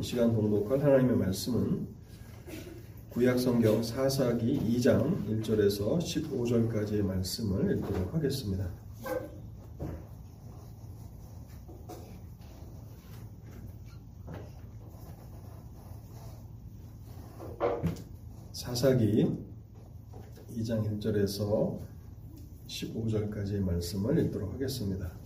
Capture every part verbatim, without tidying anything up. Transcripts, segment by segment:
이 시간 봉독할 하나님의 말씀은 구약성경 사사기 이 장 일 절에서 십오 절까지의 말씀을 읽도록 하겠습니다. 사사기 이 장 일 절에서 십오 절까지의 말씀을 읽도록 하겠습니다.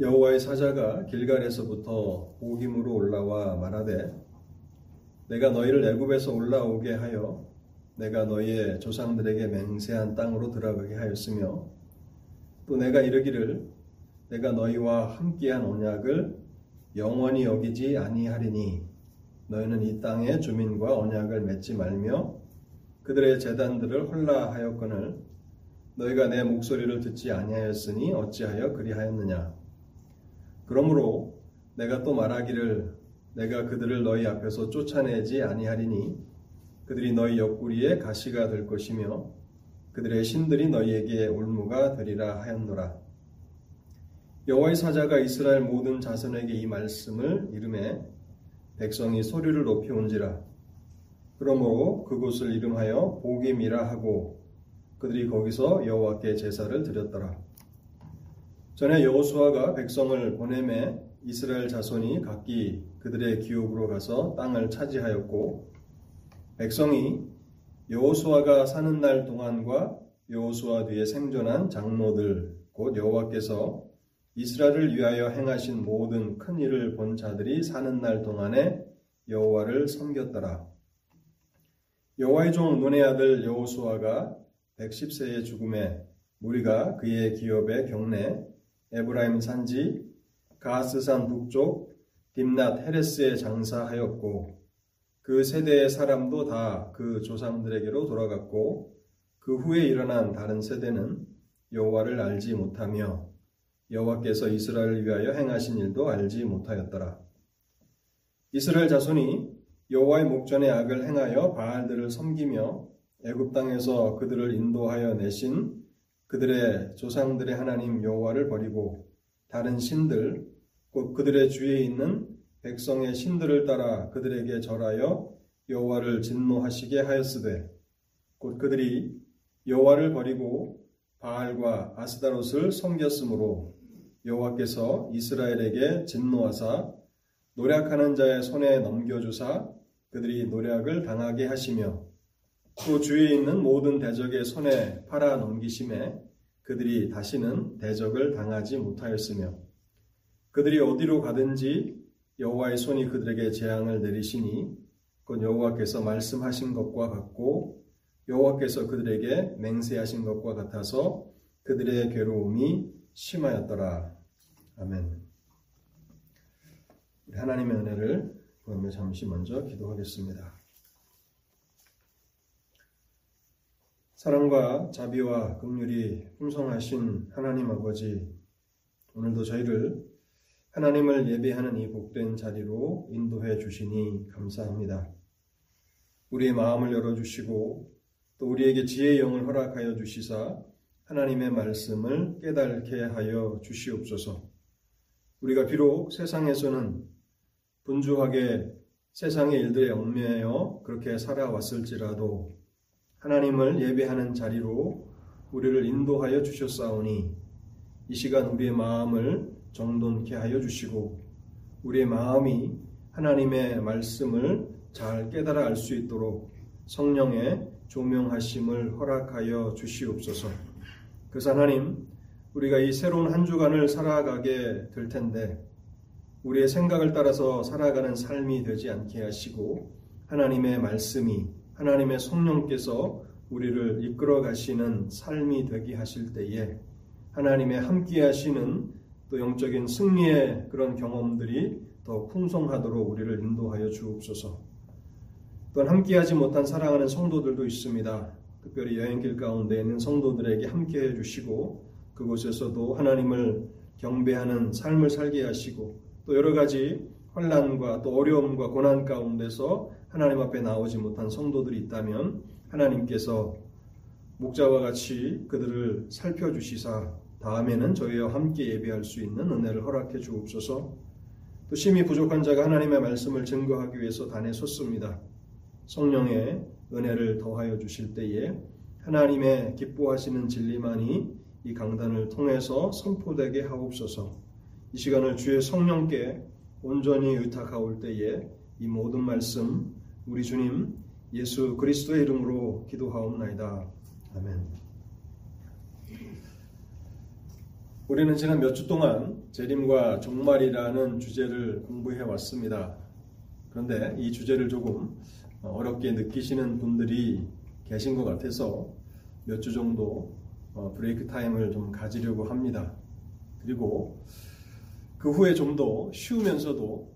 여호와의 사자가 길갈에서부터 오김으로 올라와 말하되, 내가 너희를 애굽에서 올라오게 하여 내가 너희의 조상들에게 맹세한 땅으로 들어가게 하였으며, 또 내가 이르기를 내가 너희와 함께한 언약을 영원히 여기지 아니하리니 너희는 이 땅의 주민과 언약을 맺지 말며 그들의 제단들을 헐라하였거늘 너희가 내 목소리를 듣지 아니하였으니 어찌하여 그리하였느냐. 그러므로 내가 또 말하기를 내가 그들을 너희 앞에서 쫓아내지 아니하리니 그들이 너희 옆구리에 가시가 될 것이며 그들의 신들이 너희에게 올무가 되리라 하였노라. 여호와의 사자가 이스라엘 모든 자손에게 이 말씀을 이름해 백성이 소리를 높이온지라. 그러므로 그곳을 이름하여 보김이라 하고 그들이 거기서 여호와께 제사를 드렸더라. 전에 여호수아가 백성을 보내매 이스라엘 자손이 각기 그들의 기업으로 가서 땅을 차지하였고, 백성이 여호수아가 사는 날 동안과 여호수아 뒤에 생존한 장로들 곧 여호와께서 이스라엘을 위하여 행하신 모든 큰 일을 본 자들이 사는 날 동안에 여호와를 섬겼더라. 여호와의 종 눈의 아들 여호수아가 백십 세의 죽음에 무리가 그의 기업의 경내 에브라임 산지 가스산 북쪽 딥낫 헤레스에 장사하였고, 그 세대의 사람도 다 그 조상들에게로 돌아갔고, 그 후에 일어난 다른 세대는 여호와를 알지 못하며 여호와께서 이스라엘을 위하여 행하신 일도 알지 못하였더라. 이스라엘 자손이 여호와의 목전에 악을 행하여 바알들을 섬기며 애굽 땅에서 그들을 인도하여 내신 그들의 조상들의 하나님 여호와를 버리고 다른 신들 곧 그들의 주위에 있는 백성의 신들을 따라 그들에게 절하여 여호와를 진노하시게 하였으되, 곧 그들이 여호와를 버리고 바알과 아스다롯을 섬겼으므로 여호와께서 이스라엘에게 진노하사 노략하는 자의 손에 넘겨주사 그들이 노략을 당하게 하시며, 또 주위에 있는 모든 대적의 손에 팔아 넘기심에 그들이 다시는 대적을 당하지 못하였으며, 그들이 어디로 가든지 여호와의 손이 그들에게 재앙을 내리시니 그건 여호와께서 말씀하신 것과 같고 여호와께서 그들에게 맹세하신 것과 같아서 그들의 괴로움이 심하였더라. 아멘. 하나님의 은혜를 구하며 잠시 먼저 기도하겠습니다. 사랑과 자비와 긍휼이 풍성하신 하나님 아버지, 오늘도 저희를 하나님을 예배하는 이 복된 자리로 인도해 주시니 감사합니다. 우리의 마음을 열어주시고 또 우리에게 지혜의 영을 허락하여 주시사 하나님의 말씀을 깨닫게 하여 주시옵소서. 우리가 비록 세상에서는 분주하게 세상의 일들에 얽매여 그렇게 살아왔을지라도 하나님을 예배하는 자리로 우리를 인도하여 주셨사오니 이 시간 우리의 마음을 정돈케 하여 주시고 우리의 마음이 하나님의 말씀을 잘 깨달아 알 수 있도록 성령의 조명하심을 허락하여 주시옵소서. 그래서 하나님, 우리가 이 새로운 한 주간을 살아가게 될 텐데 우리의 생각을 따라서 살아가는 삶이 되지 않게 하시고 하나님의 말씀이 하나님의 성령께서 우리를 이끌어 가시는 삶이 되게 하실 때에 하나님의 함께 하시는 또 영적인 승리의 그런 경험들이 더 풍성하도록 우리를 인도하여 주옵소서. 또한 함께 하지 못한 사랑하는 성도들도 있습니다. 특별히 여행길 가운데 있는 성도들에게 함께 해주시고 그곳에서도 하나님을 경배하는 삶을 살게 하시고 또 여러 가지 환난과 또 어려움과 고난 가운데서 하나님 앞에 나오지 못한 성도들이 있다면 하나님께서 목자와 같이 그들을 살펴주시사 다음에는 저희와 함께 예배할 수 있는 은혜를 허락해 주옵소서. 또 심히 부족한 자가 하나님의 말씀을 증거하기 위해서 단에 섰습니다. 성령의 은혜를 더하여 주실 때에 하나님의 기뻐하시는 진리만이 이 강단을 통해서 선포되게 하옵소서. 이 시간을 주의 성령께 온전히 의탁하올 때에 이 모든 말씀 우리 주님 예수 그리스도의 이름으로 기도하옵나이다. 아멘. 우리는 지난 몇 주 동안 재림과 종말이라는 주제를 공부해 왔습니다. 그런데 이 주제를 조금 어렵게 느끼시는 분들이 계신 것 같아서 몇 주 정도 브레이크 타임을 좀 가지려고 합니다. 그리고 그 후에 좀 더 쉬우면서도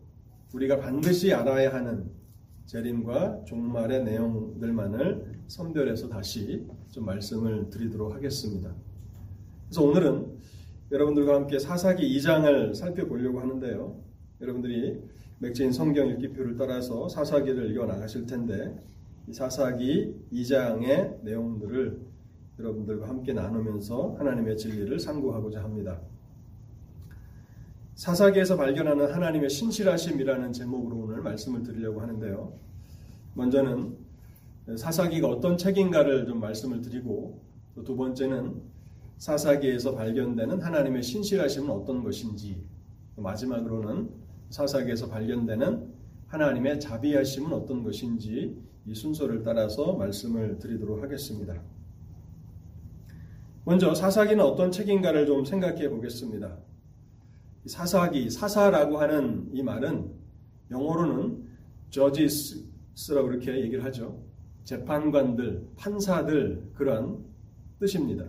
우리가 반드시 알아야 하는 재림과 종말의 내용들만을 선별해서 다시 좀 말씀을 드리도록 하겠습니다. 그래서 오늘은 여러분들과 함께 사사기 이 장을 살펴보려고 하는데요. 여러분들이 맥주인 성경 읽기표를 따라서 사사기를 읽어나가실 텐데 이 사사기 이 장의 내용들을 여러분들과 함께 나누면서 하나님의 진리를 상고하고자 합니다. 사사기에서 발견하는 하나님의 신실하심이라는 제목으로 오늘 말씀을 드리려고 하는데요. 먼저는 사사기가 어떤 책인가를 좀 말씀을 드리고 또 두 번째는 사사기에서 발견되는 하나님의 신실하심은 어떤 것인지, 마지막으로는 사사기에서 발견되는 하나님의 자비하심은 어떤 것인지 이 순서를 따라서 말씀을 드리도록 하겠습니다. 먼저 사사기는 어떤 책인가를 좀 생각해 보겠습니다. 사사기, 사사라고 하는 이 말은 영어로는 judges라고 이렇게 얘기를 하죠. 재판관들, 판사들 그러한 뜻입니다.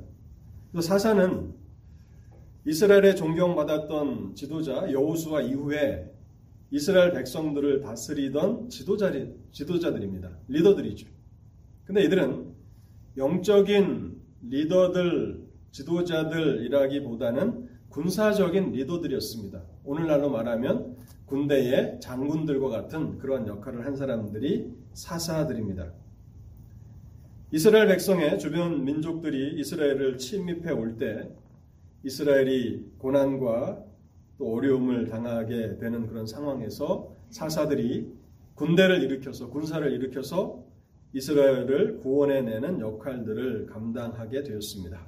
또 사사는 이스라엘의 존경받았던 지도자 여호수아 이후에 이스라엘 백성들을 다스리던 지도자, 지도자들입니다. 리더들이죠. 근데 이들은 영적인 리더들, 지도자들이라기보다는 군사적인 리더들이었습니다. 오늘날로 말하면 군대의 장군들과 같은 그러한 역할을 한 사람들이 사사들입니다. 이스라엘 백성의 주변 민족들이 이스라엘을 침입해 올 때 이스라엘이 고난과 또 어려움을 당하게 되는 그런 상황에서 사사들이 군대를 일으켜서 군사를 일으켜서 이스라엘을 구원해내는 역할들을 감당하게 되었습니다.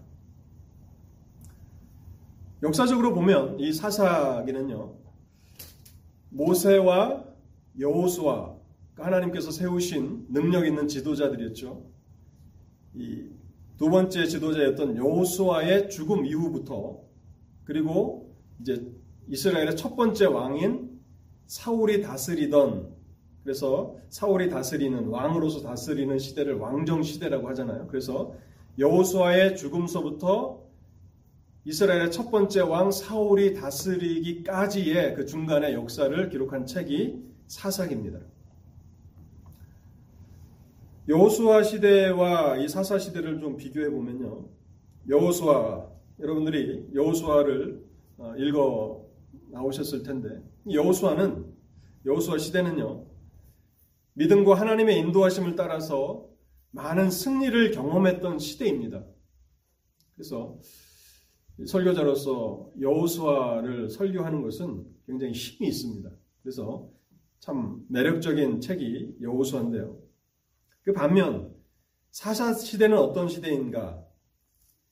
역사적으로 보면 이 사사기는요, 모세와 여호수아, 하나님께서 세우신 능력 있는 지도자들이었죠. 이 두 번째 지도자였던 여호수아의 죽음 이후부터, 그리고 이제 이스라엘의 첫 번째 왕인 사울이 다스리던, 그래서 사울이 다스리는, 왕으로서 다스리는 시대를 왕정 시대라고 하잖아요. 그래서 여호수아의 죽음서부터 이스라엘의 첫 번째 왕 사울이 다스리기까지의 그 중간의 역사를 기록한 책이 사사기입니다. 여호수아 시대와 이 사사 시대를 좀 비교해 보면요, 여호수아, 여러분들이 여호수아를 읽어 나오셨을 텐데 여호수아는 여호수아 시대는요, 믿음과 하나님의 인도하심을 따라서 많은 승리를 경험했던 시대입니다. 그래서 설교자로서 여호수아를 설교하는 것은 굉장히 힘이 있습니다. 그래서 참 매력적인 책이 여호수아인데요. 그 반면 사사 시대는 어떤 시대인가?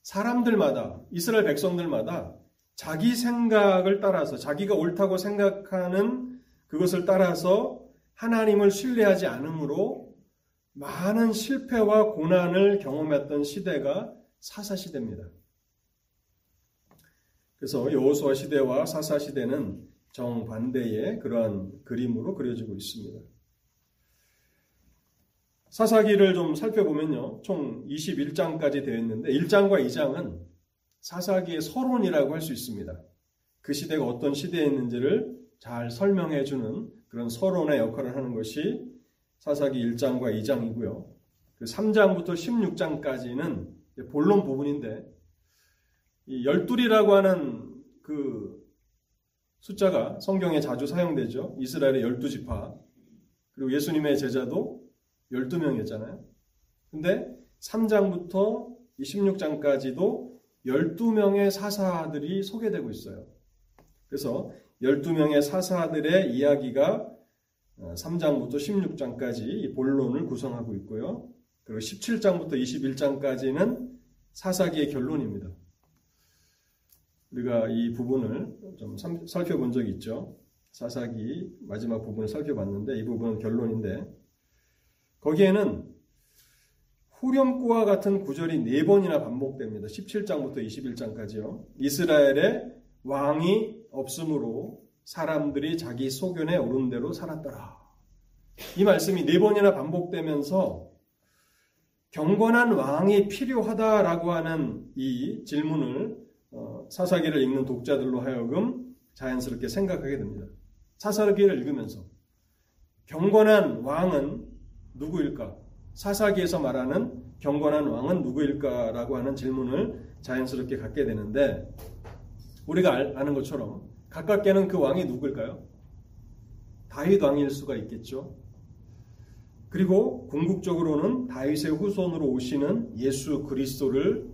사람들마다, 이스라엘 백성들마다 자기 생각을 따라서, 자기가 옳다고 생각하는 그것을 따라서 하나님을 신뢰하지 않으므로 많은 실패와 고난을 경험했던 시대가 사사 시대입니다. 그래서 여호수아 시대와 사사 시대는 정반대의 그러한 그림으로 그려지고 있습니다. 사사기를 좀 살펴보면요, 총 이십일 장까지 되어 있는데 일 장과 이 장은 사사기의 서론이라고 할 수 있습니다. 그 시대가 어떤 시대였는지를 잘 설명해 주는 그런 서론의 역할을 하는 것이 사사기 일 장과 이 장이고요. 그 삼 장부터 십육 장까지는 본론 부분인데 이 열둘이라고 하는 그 숫자가 성경에 자주 사용되죠. 이스라엘의 열두 지파, 그리고 예수님의 제자도 열두 명이었잖아요. 근데 삼 장부터 이십육 장까지도 열두 명의 사사들이 소개되고 있어요. 그래서 열두 명의 사사들의 이야기가 삼 장부터 십육 장까지 이 본론을 구성하고 있고요. 그리고 십칠 장부터 이십일 장까지는 사사기의 결론입니다. 우리가 이 부분을 좀 살펴본 적이 있죠. 사사기 마지막 부분을 살펴봤는데 이 부분은 결론인데 거기에는 후렴구와 같은 구절이 네 번이나 반복됩니다. 십칠 장부터 이십일 장까지요. 이스라엘의 왕이 없으므로 사람들이 자기 소견에 오른 대로 살았더라. 이 말씀이 네 번이나 반복되면서 경건한 왕이 필요하다라고 하는 이 질문을 사사기를 읽는 독자들로 하여금 자연스럽게 생각하게 됩니다. 사사기를 읽으면서 경건한 왕은 누구일까? 사사기에서 말하는 경건한 왕은 누구일까라고 하는 질문을 자연스럽게 갖게 되는데 우리가 아는 것처럼 가깝게는 그 왕이 누구일까요? 다윗 왕일 수가 있겠죠. 그리고 궁극적으로는 다윗의 후손으로 오시는 예수 그리스도를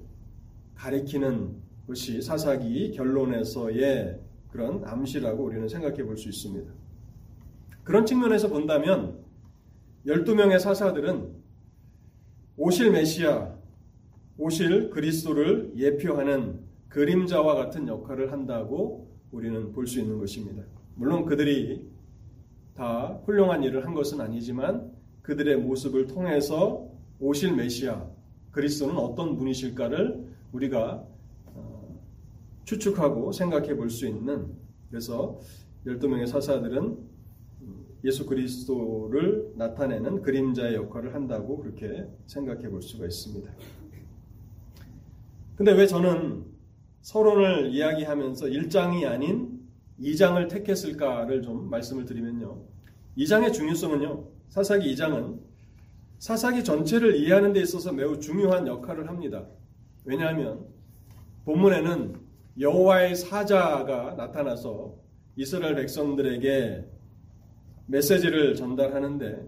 가리키는 것이 사사기 결론에서의 그런 암시라고 우리는 생각해 볼 수 있습니다. 그런 측면에서 본다면 열두 명의 사사들은 오실 메시아, 오실 그리스도를 예표하는 그림자와 같은 역할을 한다고 우리는 볼 수 있는 것입니다. 물론 그들이 다 훌륭한 일을 한 것은 아니지만 그들의 모습을 통해서 오실 메시아, 그리스도는 어떤 분이실까를 우리가 추측하고 생각해 볼 수 있는, 그래서 열두 명의 사사들은 예수 그리스도를 나타내는 그림자의 역할을 한다고 그렇게 생각해 볼 수가 있습니다. 근데 왜 저는 서론을 이야기하면서 일 장이 아닌 이 장을 택했을까를 좀 말씀을 드리면요. 이 장의 중요성은요. 사사기 이 장은 사사기 전체를 이해하는 데 있어서 매우 중요한 역할을 합니다. 왜냐하면 본문에는 여호와의 사자가 나타나서 이스라엘 백성들에게 메시지를 전달하는데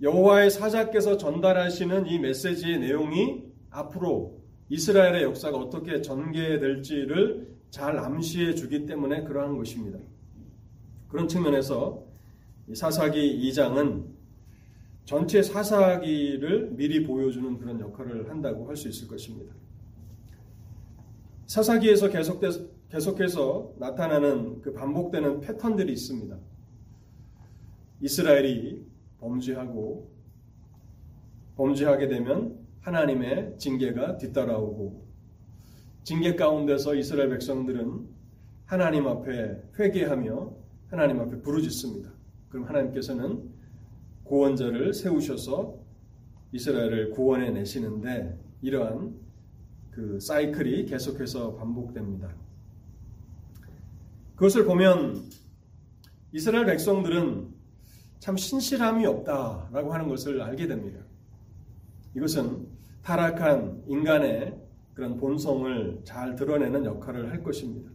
여호와의 사자께서 전달하시는 이 메시지의 내용이 앞으로 이스라엘의 역사가 어떻게 전개될지를 잘 암시해 주기 때문에 그러한 것입니다. 그런 측면에서 사사기 이 장은 전체 사사기를 미리 보여주는 그런 역할을 한다고 할 수 있을 것입니다. 사사기에서 계속해서 나타나는 그 반복되는 패턴들이 있습니다. 이스라엘이 범죄하고 범죄하게 되면 하나님의 징계가 뒤따라오고 징계 가운데서 이스라엘 백성들은 하나님 앞에 회개하며 하나님 앞에 부르짖습니다. 그럼 하나님께서는 구원자를 세우셔서 이스라엘을 구원해 내시는데 이러한 그 사이클이 계속해서 반복됩니다. 그것을 보면 이스라엘 백성들은 참 신실함이 없다라고 하는 것을 알게 됩니다. 이것은 타락한 인간의 그런 본성을 잘 드러내는 역할을 할 것입니다.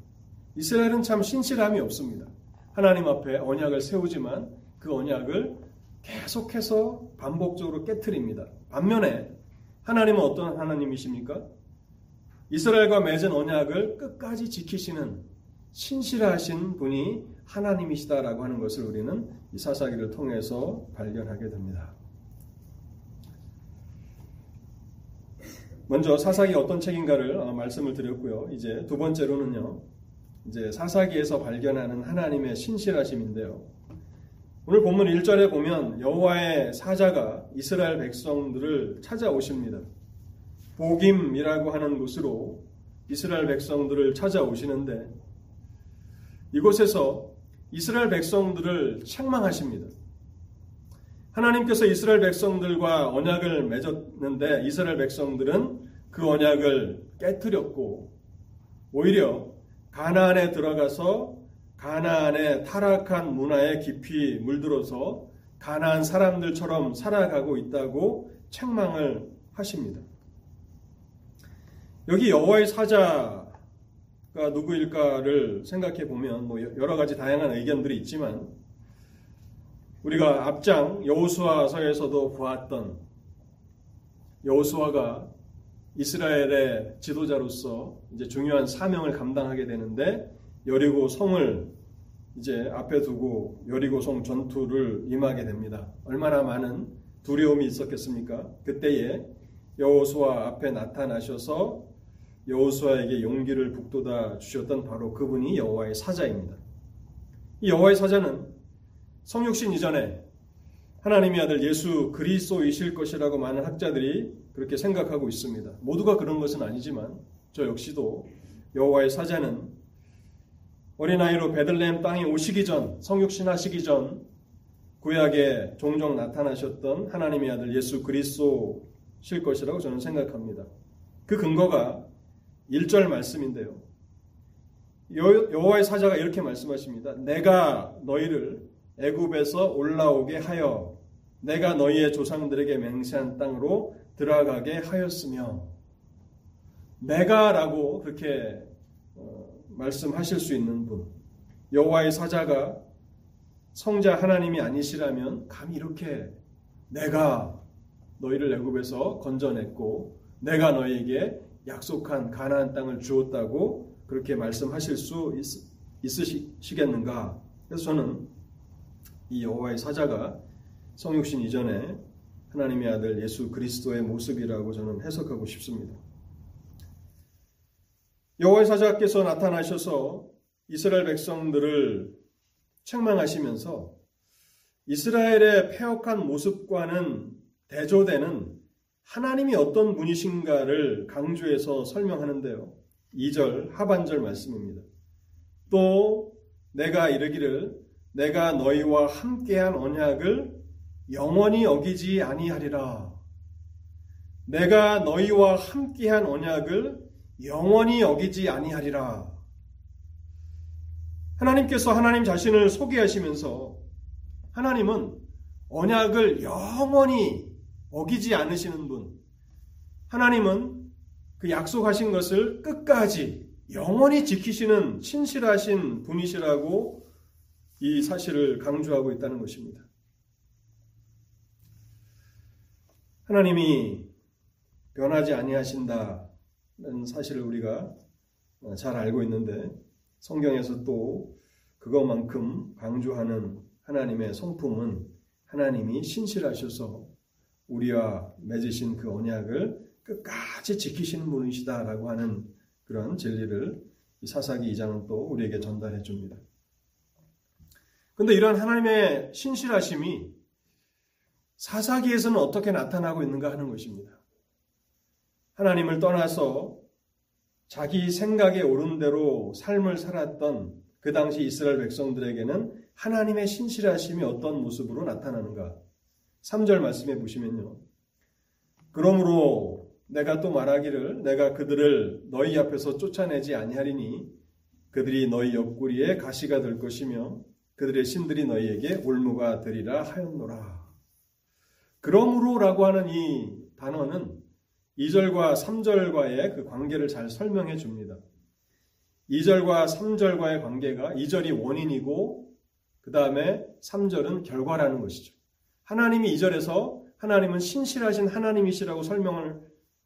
이스라엘은 참 신실함이 없습니다. 하나님 앞에 언약을 세우지만 그 언약을 계속해서 반복적으로 깨트립니다. 반면에 하나님은 어떤 하나님이십니까? 이스라엘과 맺은 언약을 끝까지 지키시는 신실하신 분이 하나님이시다라고 하는 것을 우리는 이 사사기를 통해서 발견하게 됩니다. 먼저 사사기 어떤 책인가를 말씀을 드렸고요. 이제 두 번째로는요. 이제 사사기에서 발견하는 하나님의 신실하심인데요. 오늘 본문 일 절에 보면 여호와의 사자가 이스라엘 백성들을 찾아오십니다. 보김이라고 하는 곳으로 이스라엘 백성들을 찾아오시는데 이곳에서 이스라엘 백성들을 책망하십니다. 하나님께서 이스라엘 백성들과 언약을 맺었는데 이스라엘 백성들은 그 언약을 깨뜨렸고 오히려 가나안에 들어가서 가나안의 타락한 문화에 깊이 물들어서 가나안 사람들처럼 살아가고 있다고 책망을 하십니다. 여기 여호와의 사자 누구일까를 생각해 보면 뭐 여러 가지 다양한 의견들이 있지만 우리가 앞장 여호수아서에서도 보았던 여호수아가 이스라엘의 지도자로서 이제 중요한 사명을 감당하게 되는데, 여리고 성을 이제 앞에 두고 여리고 성 전투를 임하게 됩니다. 얼마나 많은 두려움이 있었겠습니까? 그때에 여호수아 앞에 나타나셔서 여호수아에게 용기를 북돋아 주셨던 바로 그분이 여호와의 사자입니다. 이 여호와의 사자는 성육신 이전에 하나님의 아들 예수 그리스도이실 것이라고 많은 학자들이 그렇게 생각하고 있습니다. 모두가 그런 것은 아니지만 저 역시도 여호와의 사자는 어린아이로 베들레헴 땅에 오시기 전, 성육신하시기 전 구약에 종종 나타나셨던 하나님의 아들 예수 그리스도실 것이라고 저는 생각합니다. 그 근거가 일 절 말씀인데요. 여, 여호와의 사자가 이렇게 말씀하십니다. 내가 너희를 애굽에서 올라오게 하여 내가 너희의 조상들에게 맹세한 땅으로 들어가게 하였으며, 내가 라고 그렇게 말씀하실 수 있는 분, 여호와의 사자가 성자 하나님이 아니시라면 감히 이렇게 내가 너희를 애굽에서 건져냈고 내가 너희에게 약속한 가나안 땅을 주었다고 그렇게 말씀하실 수 있으시겠는가. 그래서 저는 이 여호와의 사자가 성육신 이전에 하나님의 아들 예수 그리스도의 모습이라고 저는 해석하고 싶습니다. 여호와의 사자께서 나타나셔서 이스라엘 백성들을 책망하시면서 이스라엘의 패역한 모습과는 대조되는 하나님이 어떤 분이신가를 강조해서 설명하는데요. 이 절 하반절 말씀입니다. 또 내가 이르기를 내가 너희와 함께한 언약을 영원히 어기지 아니하리라. 내가 너희와 함께한 언약을 영원히 어기지 아니하리라. 하나님께서 하나님 자신을 소개하시면서 하나님은 언약을 영원히 어기지 않으시는 분, 하나님은 그 약속하신 것을 끝까지 영원히 지키시는 신실하신 분이시라고 이 사실을 강조하고 있다는 것입니다. 하나님이 변하지 아니하신다는 사실을 우리가 잘 알고 있는데, 성경에서 또 그것만큼 강조하는 하나님의 성품은 하나님이 신실하셔서 우리와 맺으신 그 언약을 끝까지 지키시는 분이시다라고 하는 그런 진리를 이 사사기 이 장은 또 우리에게 전달해 줍니다. 근데 이런 하나님의 신실하심이 사사기에서는 어떻게 나타나고 있는가 하는 것입니다. 하나님을 떠나서 자기 생각에 옳은 대로 삶을 살았던 그 당시 이스라엘 백성들에게는 하나님의 신실하심이 어떤 모습으로 나타나는가. 삼 절 말씀해 보시면요. 그러므로 내가 또 말하기를 내가 그들을 너희 앞에서 쫓아내지 아니하리니 그들이 너희 옆구리에 가시가 될 것이며 그들의 신들이 너희에게 올무가 되리라 하였노라. 그러므로 라고 하는 이 단어는 이 절과 삼 절과의 그 관계를 잘 설명해 줍니다. 이 절과 삼 절과의 관계가 이 절이 원인이고 그 다음에 삼 절은 결과라는 것이죠. 하나님이 이 절에서 하나님은 신실하신 하나님이시라고 설명을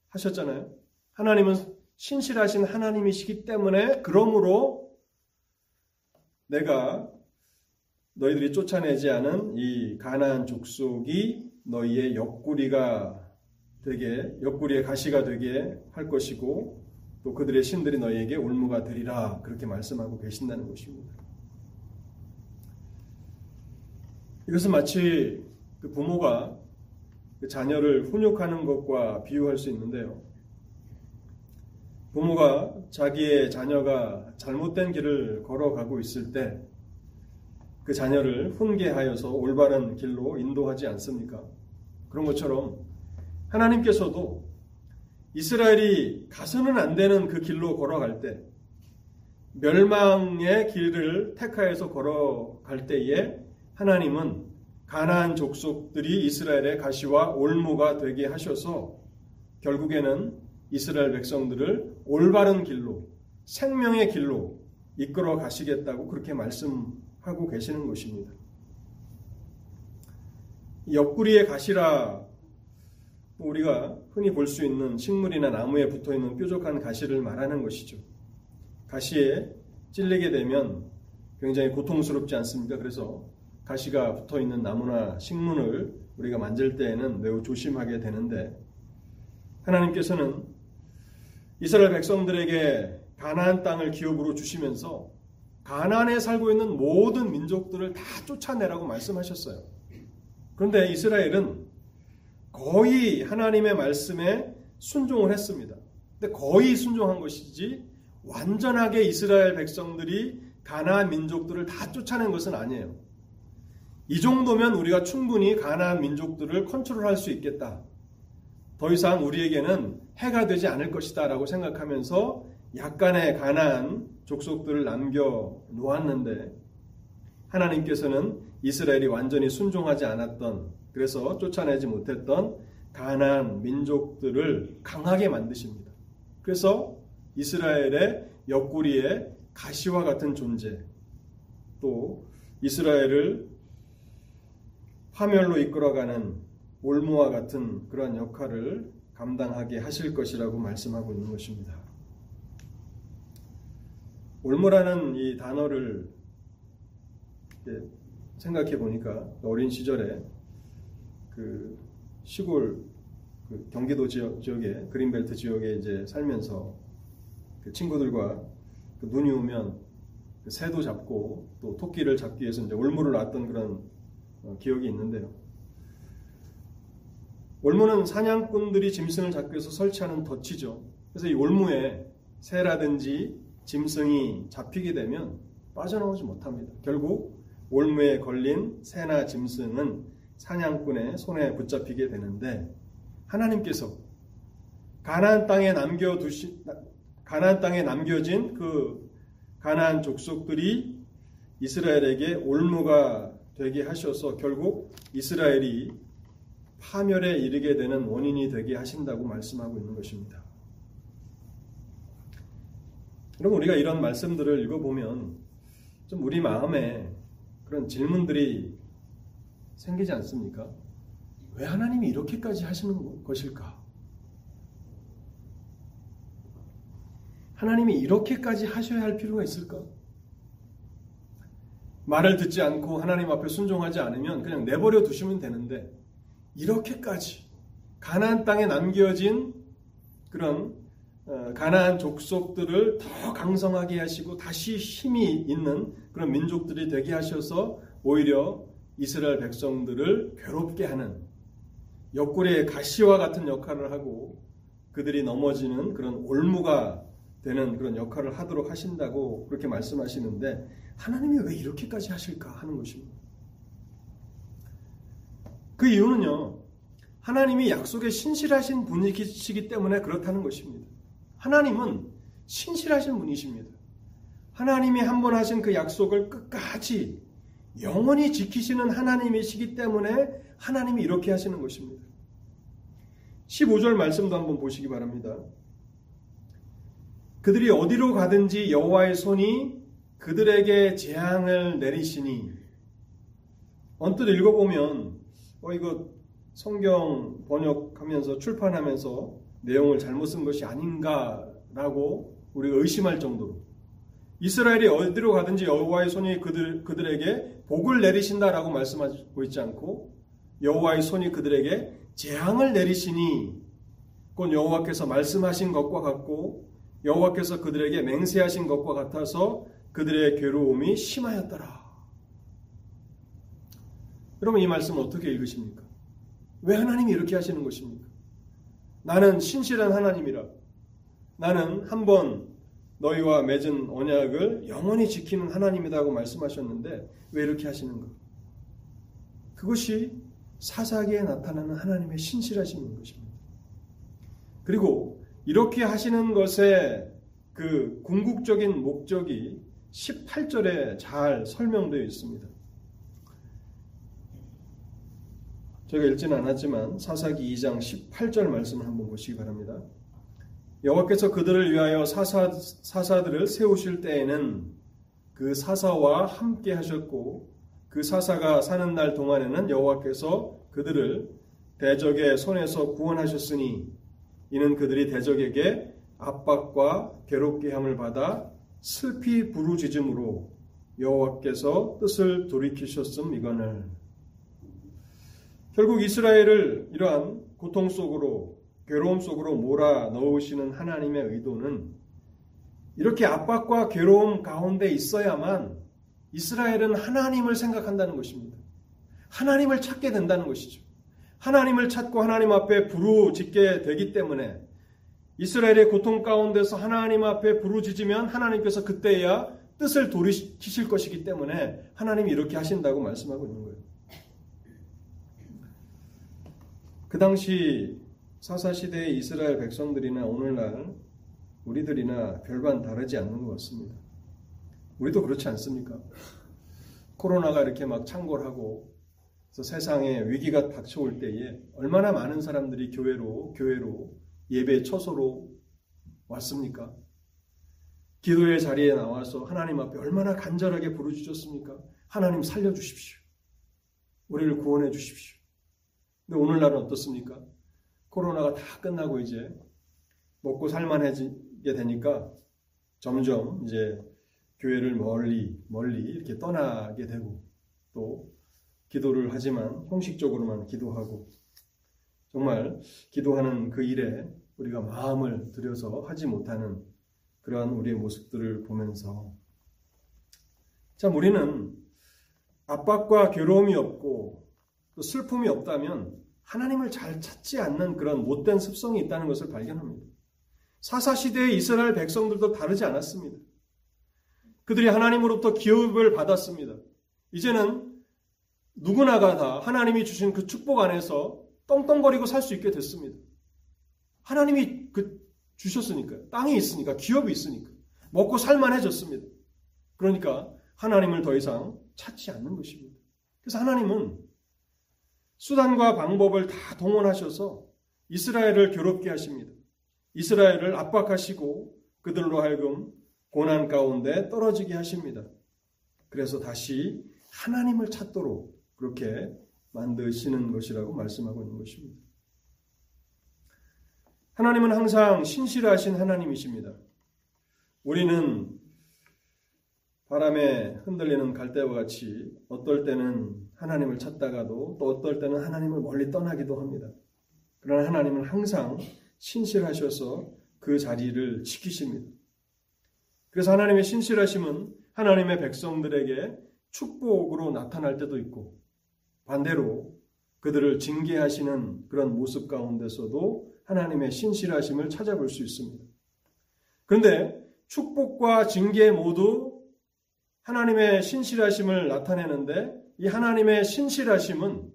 하셨잖아요. 하나님은 신실하신 하나님이시기 때문에 그러므로 내가 너희들이 쫓아내지 않은 이 가나안 족속이 너희의 옆구리가 되게, 옆구리의 가시가 되게 할 것이고 또 그들의 신들이 너희에게 올무가 되리라 그렇게 말씀하고 계신다는 것입니다. 이것은 마치 그 부모가 그 자녀를 훈육하는 것과 비유할 수 있는데요. 부모가 자기의 자녀가 잘못된 길을 걸어가고 있을 때 그 자녀를 훈계하여서 올바른 길로 인도하지 않습니까? 그런 것처럼 하나님께서도 이스라엘이 가서는 안 되는 그 길로 걸어갈 때, 멸망의 길을 택하여서 걸어갈 때에 하나님은 가나안 족속들이 이스라엘의 가시와 올무가 되게 하셔서 결국에는 이스라엘 백성들을 올바른 길로, 생명의 길로 이끌어 가시겠다고 그렇게 말씀합니다. 하고 계시는 것입니다. 옆구리에 가시라 우리가 흔히 볼 수 있는 식물이나 나무에 붙어있는 뾰족한 가시를 말하는 것이죠. 가시에 찔리게 되면 굉장히 고통스럽지 않습니까? 그래서 가시가 붙어있는 나무나 식물을 우리가 만질 때에는 매우 조심하게 되는데, 하나님께서는 이스라엘 백성들에게 가나안 땅을 기업으로 주시면서 가나안에 살고 있는 모든 민족들을 다 쫓아내라고 말씀하셨어요. 그런데 이스라엘은 거의 하나님의 말씀에 순종을 했습니다. 근데 거의 순종한 것이지 완전하게 이스라엘 백성들이 가나안 민족들을 다 쫓아낸 것은 아니에요. 이 정도면 우리가 충분히 가나안 민족들을 컨트롤할 수 있겠다, 더 이상 우리에게는 해가 되지 않을 것이다 라고 생각하면서 약간의 가나안 족속들을 남겨놓았는데, 하나님께서는 이스라엘이 완전히 순종하지 않았던, 그래서 쫓아내지 못했던 가나안 민족들을 강하게 만드십니다. 그래서 이스라엘의 옆구리에 가시와 같은 존재, 또 이스라엘을 파멸로 이끌어가는 올무와 같은 그러한 역할을 감당하게 하실 것이라고 말씀하고 있는 것입니다. 올무라는 이 단어를 생각해 보니까 어린 시절에 그 시골 그 경기도 지역, 지역에 그린벨트 지역에 이제 살면서 그 친구들과 그 눈이 오면 그 새도 잡고 또 토끼를 잡기 위해서 이제 올무를 놨던 그런 어, 기억이 있는데요. 올무는 사냥꾼들이 짐승을 잡기 위해서 설치하는 덫이죠. 그래서 이 올무에 새라든지 짐승이 잡히게 되면 빠져나오지 못합니다. 결국 올무에 걸린 새나 짐승은 사냥꾼의 손에 붙잡히게 되는데, 하나님께서 가나안 땅에 남겨두신 가나안 땅에 남겨진 그 가나안 족속들이 이스라엘에게 올무가 되게 하셔서 결국 이스라엘이 파멸에 이르게 되는 원인이 되게 하신다고 말씀하고 있는 것입니다. 여러분, 우리가 이런 말씀들을 읽어보면 좀 우리 마음에 그런 질문들이 생기지 않습니까? 왜 하나님이 이렇게까지 하시는 것일까? 하나님이 이렇게까지 하셔야 할 필요가 있을까? 말을 듣지 않고 하나님 앞에 순종하지 않으면 그냥 내버려 두시면 되는데, 이렇게까지 가나안 땅에 남겨진 그런 가나안 족속들을 더 강성하게 하시고 다시 힘이 있는 그런 민족들이 되게 하셔서 오히려 이스라엘 백성들을 괴롭게 하는, 옆구리에 가시와 같은 역할을 하고 그들이 넘어지는 그런 올무가 되는 그런 역할을 하도록 하신다고 그렇게 말씀하시는데, 하나님이 왜 이렇게까지 하실까 하는 것입니다. 그 이유는요, 하나님이 약속에 신실하신 분이시기 때문에 그렇다는 것입니다. 하나님은 신실하신 분이십니다. 하나님이 한번 하신 그 약속을 끝까지 영원히 지키시는 하나님이시기 때문에 하나님이 이렇게 하시는 것입니다. 십오 절 말씀도 한번 보시기 바랍니다. 그들이 어디로 가든지 여호와의 손이 그들에게 재앙을 내리시니, 언뜻 읽어보면 어 이거 성경 번역하면서 출판하면서 내용을 잘못 쓴 것이 아닌가라고 우리가 의심할 정도로, 이스라엘이 어디로 가든지 여호와의 손이 그들, 그들에게 복을 내리신다라고 말씀하고 있지 않고 여호와의 손이 그들에게 재앙을 내리시니, 그건 여호와께서 말씀하신 것과 같고 여호와께서 그들에게 맹세하신 것과 같아서 그들의 괴로움이 심하였더라. 여러분, 이 말씀 어떻게 읽으십니까? 왜 하나님이 이렇게 하시는 것입니까? 나는 신실한 하나님이라, 나는 한번 너희와 맺은 언약을 영원히 지키는 하나님이라고 말씀하셨는데 왜 이렇게 하시는가? 그것이 사사기에 나타나는 하나님의 신실하심인 것입니다. 그리고 이렇게 하시는 것의 그 궁극적인 목적이 십팔 절에 잘 설명되어 있습니다. 제가 읽지는 않았지만 사사기 이 장 십팔 절 말씀을 한번 보시기 바랍니다. 여호와께서 그들을 위하여 사사, 사사들을 세우실 때에는 그 사사와 함께 하셨고, 그 사사가 사는 날 동안에는 여호와께서 그들을 대적의 손에서 구원하셨으니 이는 그들이 대적에게 압박과 괴롭게 함을 받아 슬피 부르짖음으로 여호와께서 뜻을 돌이키셨음이거늘. 결국 이스라엘을 이러한 고통 속으로, 괴로움 속으로 몰아 넣으시는 하나님의 의도는 이렇게 압박과 괴로움 가운데 있어야만 이스라엘은 하나님을 생각한다는 것입니다. 하나님을 찾게 된다는 것이죠. 하나님을 찾고 하나님 앞에 부르짖게 되기 때문에 이스라엘의 고통 가운데서 하나님 앞에 부르짖으면 하나님께서 그때야 뜻을 돌이키실 것이기 때문에 하나님이 이렇게 하신다고 말씀하고 있는 거예요. 그 당시 사사시대의 이스라엘 백성들이나 오늘날 우리들이나 별반 다르지 않는 것 같습니다. 우리도 그렇지 않습니까? 코로나가 이렇게 막 창궐하고 그래서 세상에 위기가 닥쳐올 때에 얼마나 많은 사람들이 교회로, 교회로, 예배 처소로 왔습니까? 기도의 자리에 나와서 하나님 앞에 얼마나 간절하게 부르짖었습니까? 하나님 살려주십시오. 우리를 구원해 주십시오. 근데 오늘날은 어떻습니까? 코로나가 다 끝나고 이제 먹고 살만해지게 되니까 점점 이제 교회를 멀리 멀리 이렇게 떠나게 되고 또 기도를 하지만 형식적으로만 기도하고 정말 기도하는 그 일에 우리가 마음을 들여서 하지 못하는 그러한 우리의 모습들을 보면서 참 우리는 압박과 괴로움이 없고 또 슬픔이 없다면 하나님을 잘 찾지 않는 그런 못된 습성이 있다는 것을 발견합니다. 사사시대의 이스라엘 백성들도 다르지 않았습니다. 그들이 하나님으로부터 기업을 받았습니다. 이제는 누구나가 다 하나님이 주신 그 축복 안에서 떵떵거리고 살 수 있게 됐습니다. 하나님이 그 주셨으니까요. 땅이 있으니까, 기업이 있으니까. 먹고 살만해졌습니다. 그러니까 하나님을 더 이상 찾지 않는 것입니다. 그래서 하나님은 수단과 방법을 다 동원하셔서 이스라엘을 괴롭게 하십니다. 이스라엘을 압박하시고 그들로 하여금 고난 가운데 떨어지게 하십니다. 그래서 다시 하나님을 찾도록 그렇게 만드시는 것이라고 말씀하고 있는 것입니다. 하나님은 항상 신실하신 하나님이십니다. 우리는 바람에 흔들리는 갈대와 같이 어떨 때는 하나님을 찾다가도 또 어떨 때는 하나님을 멀리 떠나기도 합니다. 그러나 하나님은 항상 신실하셔서 그 자리를 지키십니다. 그래서 하나님의 신실하심은 하나님의 백성들에게 축복으로 나타날 때도 있고 반대로 그들을 징계하시는 그런 모습 가운데서도 하나님의 신실하심을 찾아볼 수 있습니다. 그런데 축복과 징계 모두 하나님의 신실하심을 나타내는데 이 하나님의 신실하심은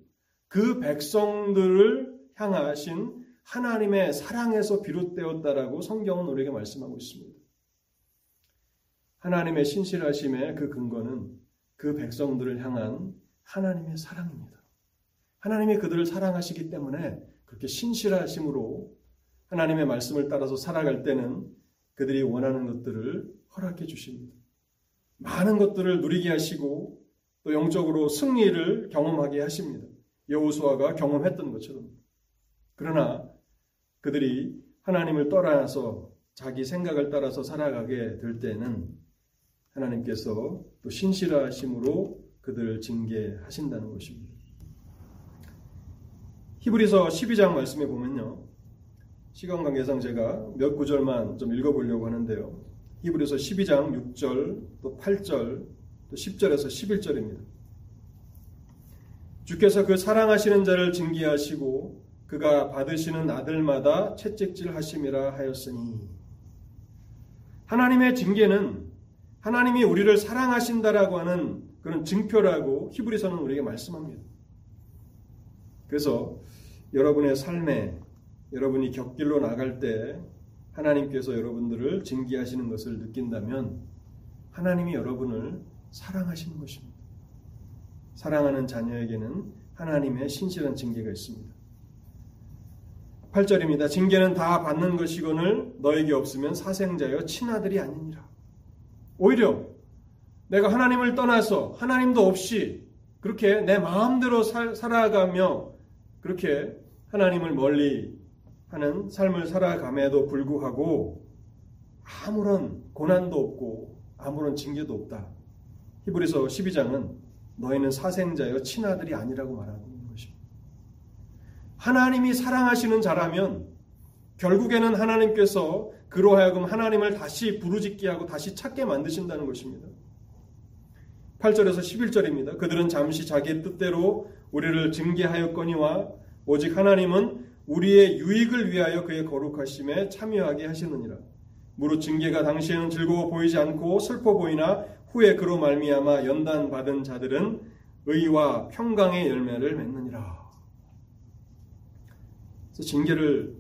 그 백성들을 향하신 하나님의 사랑에서 비롯되었다라고 성경은 우리에게 말씀하고 있습니다. 하나님의 신실하심의 그 근거는 그 백성들을 향한 하나님의 사랑입니다. 하나님이 그들을 사랑하시기 때문에 그렇게 신실하심으로 하나님의 말씀을 따라서 살아갈 때는 그들이 원하는 것들을 허락해 주십니다. 많은 것들을 누리게 하시고 또 영적으로 승리를 경험하게 하십니다. 여호수아가 경험했던 것처럼. 그러나 그들이 하나님을 떠나서 자기 생각을 따라서 살아가게 될 때는 하나님께서 또 신실하심으로 그들을 징계하신다는 것입니다. 히브리서 십이 장 말씀에 보면요. 시간 관계상 제가 몇 구절만 좀 읽어보려고 하는데요. 히브리서 십이 장 육 절, 또 팔 절, 또 십 절에서 십일 절입니다. 주께서 그 사랑하시는 자를 징계하시고 그가 받으시는 아들마다 채찍질하심이라 하였으니 하나님의 징계는 하나님이 우리를 사랑하신다라고 하는 그런 증표라고 히브리서는 우리에게 말씀합니다. 그래서 여러분의 삶에 여러분이 곁길로 나갈 때 하나님께서 여러분들을 징계하시는 것을 느낀다면 하나님이 여러분을 사랑하시는 것입니다. 사랑하는 자녀에게는 하나님의 신실한 징계가 있습니다. 팔 절입니다. 징계는 다 받는 것이거늘 너에게 없으면 사생자여 친아들이 아니니라. 오히려 내가 하나님을 떠나서 하나님도 없이 그렇게 내 마음대로 살, 살아가며 그렇게 하나님을 멀리 하는 삶을 살아감에도 불구하고 아무런 고난도 없고 아무런 징계도 없다. 히브리서 십이 장은 너희는 사생자여 친아들이 아니라고 말하는 것입니다. 하나님이 사랑하시는 자라면 결국에는 하나님께서 그로하여금 하나님을 다시 부르짖게 하고 다시 찾게 만드신다는 것입니다. 팔 절에서 십일 절입니다. 그들은 잠시 자기 뜻대로 우리를 징계하였거니와 오직 하나님은 우리의 유익을 위하여 그의 거룩하심에 참여하게 하시느니라. 무릇 징계가 당시에는 즐거워 보이지 않고 슬퍼 보이나 후에 그로 말미암아 연단받은 자들은 의와 평강의 열매를 맺느니라. 그래서 징계를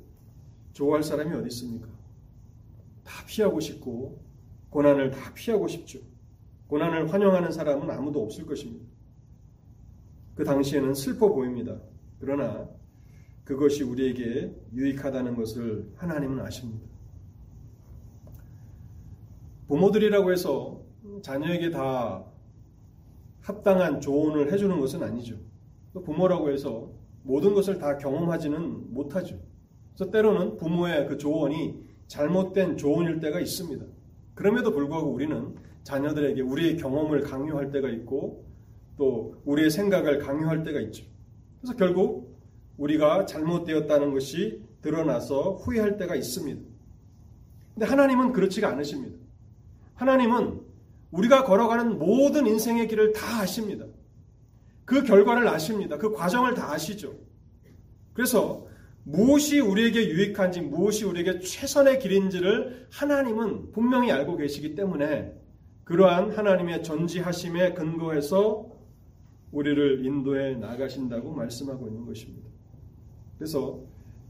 좋아할 사람이 어디 있습니까? 다 피하고 싶고 고난을 다 피하고 싶죠. 고난을 환영하는 사람은 아무도 없을 것입니다. 그 당시에는 슬퍼 보입니다. 그러나 그것이 우리에게 유익하다는 것을 하나님은 아십니다. 부모들이라고 해서 자녀에게 다 합당한 조언을 해주는 것은 아니죠. 또 부모라고 해서 모든 것을 다 경험하지는 못하죠. 그래서 때로는 부모의 그 조언이 잘못된 조언일 때가 있습니다. 그럼에도 불구하고 우리는 자녀들에게 우리의 경험을 강요할 때가 있고 또 우리의 생각을 강요할 때가 있죠. 그래서 결국 우리가 잘못되었다는 것이 드러나서 후회할 때가 있습니다. 그런데 하나님은 그렇지가 않으십니다. 하나님은 우리가 걸어가는 모든 인생의 길을 다 아십니다. 그 결과를 아십니다. 그 과정을 다 아시죠. 그래서 무엇이 우리에게 유익한지 무엇이 우리에게 최선의 길인지를 하나님은 분명히 알고 계시기 때문에 그러한 하나님의 전지하심에 근거해서 우리를 인도해 나가신다고 말씀하고 있는 것입니다. 그래서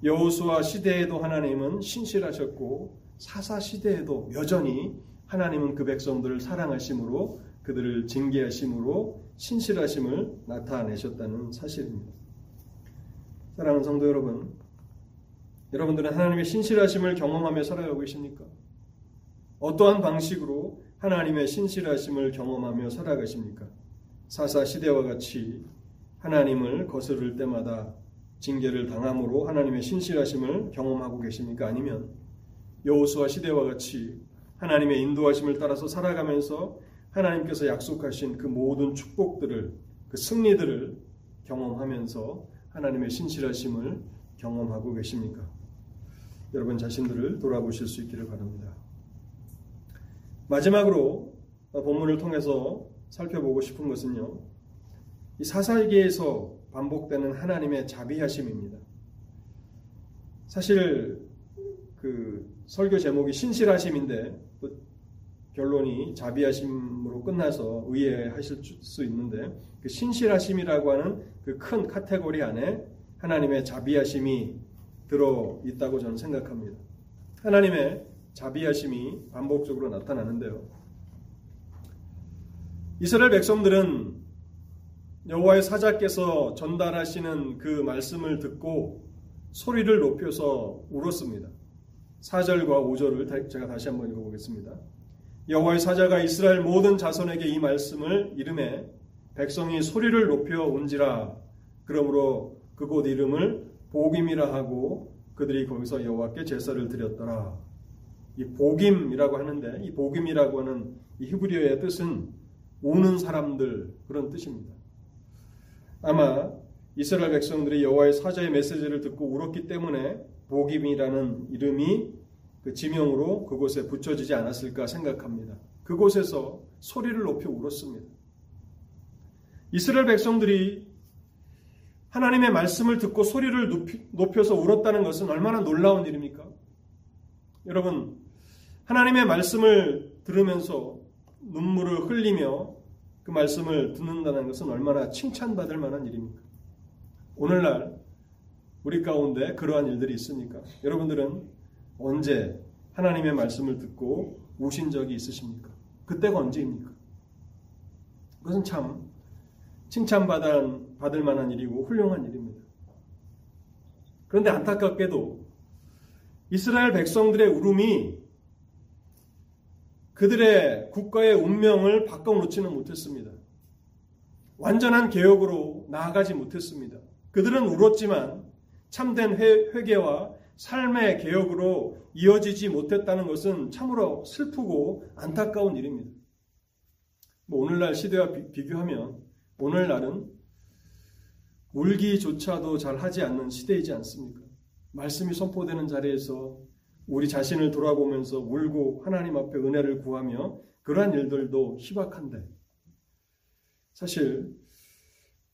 여호수아 시대에도 하나님은 신실하셨고 사사 시대에도 여전히 하나님은 그 백성들을 사랑하심으로 그들을 징계하심으로 신실하심을 나타내셨다는 사실입니다. 사랑하는 성도 여러분, 여러분들은 하나님의 신실하심을 경험하며 살아가고 계십니까? 어떠한 방식으로 하나님의 신실하심을 경험하며 살아가십니까? 사사 시대와 같이 하나님을 거스를 때마다 징계를 당함으로 하나님의 신실하심을 경험하고 계십니까? 아니면 여호수아 시대와 같이 하나님의 인도하심을 따라서 살아가면서 하나님께서 약속하신 그 모든 축복들을, 그 승리들을 경험하면서 하나님의 신실하심을 경험하고 계십니까? 여러분 자신들을 돌아보실 수 있기를 바랍니다. 마지막으로 본문을 통해서 살펴보고 싶은 것은요, 이 사사기에서 반복되는 하나님의 자비하심입니다. 사실 그 설교 제목이 신실하심인데 또 결론이 자비하심으로 끝나서 의아해하실 수 있는데 그 신실하심이라고 하는 그 큰 카테고리 안에 하나님의 자비하심이 들어 있다고 저는 생각합니다. 하나님의 자비하심이 반복적으로 나타나는데요. 이스라엘 백성들은 여호와의 사자께서 전달하시는 그 말씀을 듣고 소리를 높여서 울었습니다. 사 절과 오 절을 제가 다시 한번 읽어보겠습니다. 여호와의 사자가 이스라엘 모든 자손에게 이 말씀을 이르매 백성이 소리를 높여 온지라. 그러므로 그곳 이름을 보김이라 하고 그들이 거기서 여호와께 제사를 드렸더라. 이 보김이라고 하는데 이 보김이라고 하는 이 히브리어의 뜻은 우는 사람들, 그런 뜻입니다. 아마 이스라엘 백성들이 여호와의 사자의 메시지를 듣고 울었기 때문에 보김이라는 이름이 그 지명으로 그곳에 붙여지지 않았을까 생각합니다. 그곳에서 소리를 높여 울었습니다. 이스라엘 백성들이 하나님의 말씀을 듣고 소리를 높여서 울었다는 것은 얼마나 놀라운 일입니까? 여러분, 하나님의 말씀을 들으면서 눈물을 흘리며 그 말씀을 듣는다는 것은 얼마나 칭찬받을 만한 일입니까? 오늘날 우리 가운데 그러한 일들이 있습니까? 여러분들은 언제 하나님의 말씀을 듣고 우신 적이 있으십니까? 그때가 언제입니까? 그것은 참 칭찬받을 만한 일이고 훌륭한 일입니다. 그런데 안타깝게도 이스라엘 백성들의 울음이 그들의 국가의 운명을 바꿔놓지는 못했습니다. 완전한 개혁으로 나아가지 못했습니다. 그들은 울었지만 참된 회개와 삶의 개혁으로 이어지지 못했다는 것은 참으로 슬프고 안타까운 일입니다. 뭐 오늘날 시대와 비, 비교하면 오늘날은 울기조차도 잘 하지 않는 시대이지 않습니까? 말씀이 선포되는 자리에서 우리 자신을 돌아보면서 울고 하나님 앞에 은혜를 구하며 그러한 일들도 희박한데, 사실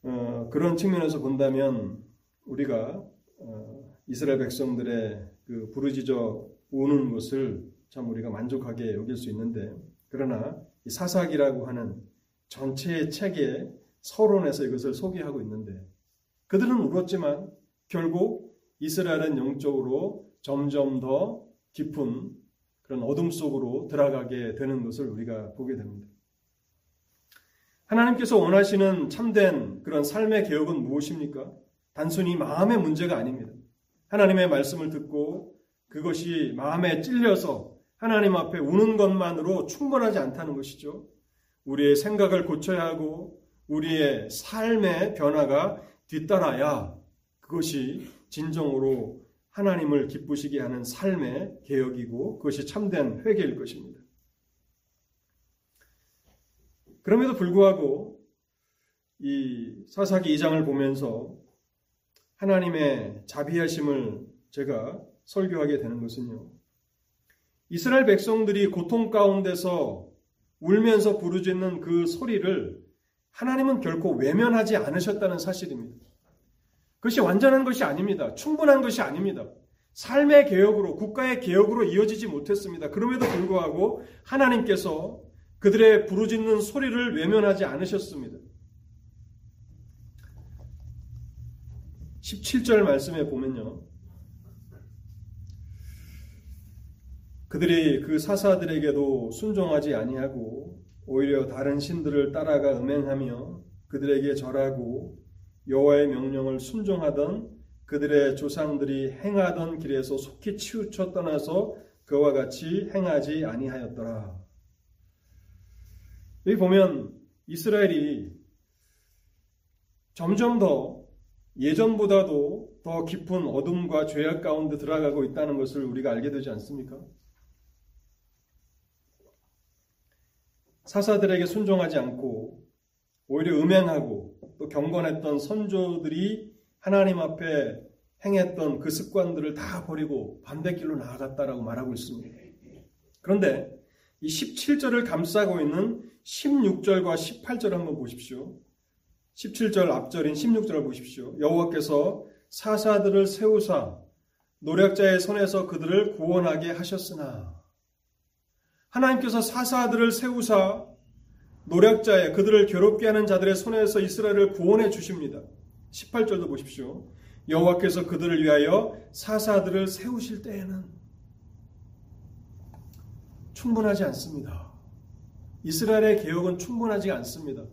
어, 그런 측면에서 본다면 우리가 어, 이스라엘 백성들의 그 부르짖어 우는 것을 참 우리가 만족하게 여길 수 있는데, 그러나 이 사사기라고 하는 전체의 책에 서론에서 이것을 소개하고 있는데, 그들은 울었지만 결국 이스라엘은 영적으로 점점 더 깊은 그런 어둠 속으로 들어가게 되는 것을 우리가 보게 됩니다. 하나님께서 원하시는 참된 그런 삶의 개혁은 무엇입니까? 단순히 마음의 문제가 아닙니다. 하나님의 말씀을 듣고 그것이 마음에 찔려서 하나님 앞에 우는 것만으로 충분하지 않다는 것이죠. 우리의 생각을 고쳐야 하고 우리의 삶의 변화가 뒤따라야 그것이 진정으로 하나님을 기쁘시게 하는 삶의 개혁이고 그것이 참된 회개일 것입니다. 그럼에도 불구하고 이 사사기 이 장을 보면서 하나님의 자비하심을 제가 설교하게 되는 것은요, 이스라엘 백성들이 고통 가운데서 울면서 부르짖는 그 소리를 하나님은 결코 외면하지 않으셨다는 사실입니다. 그것이 완전한 것이 아닙니다. 충분한 것이 아닙니다. 삶의 개혁으로, 국가의 개혁으로 이어지지 못했습니다. 그럼에도 불구하고 하나님께서 그들의 부르짖는 소리를 외면하지 않으셨습니다. 십칠 절 말씀에 보면요, 그들이 그 사사들에게도 순종하지 아니하고 오히려 다른 신들을 따라가 음행하며 그들에게 절하고 여호와의 명령을 순종하던 그들의 조상들이 행하던 길에서 속히 치우쳐 떠나서 그와 같이 행하지 아니하였더라. 여기 보면 이스라엘이 점점 더 예전보다도 더 깊은 어둠과 죄악 가운데 들어가고 있다는 것을 우리가 알게 되지 않습니까? 사사들에게 순종하지 않고 오히려 음행하고 또 경건했던 선조들이 하나님 앞에 행했던 그 습관들을 다 버리고 반대길로 나아갔다라고 말하고 있습니다. 그런데 이 십칠 절을 감싸고 있는 십육 절과 십팔 절을 한번 보십시오. 십칠 절 앞절인 십육 절을 보십시오. 여호와께서 사사들을 세우사 노략자의 손에서 그들을 구원하게 하셨으나, 하나님께서 사사들을 세우사 노략자의, 그들을 괴롭게 하는 자들의 손에서 이스라엘을 구원해 주십니다. 십팔 절도 보십시오. 여호와께서 그들을 위하여 사사들을 세우실 때에는 충분하지 않습니다. 이스라엘의 개혁은 충분하지 않습니다.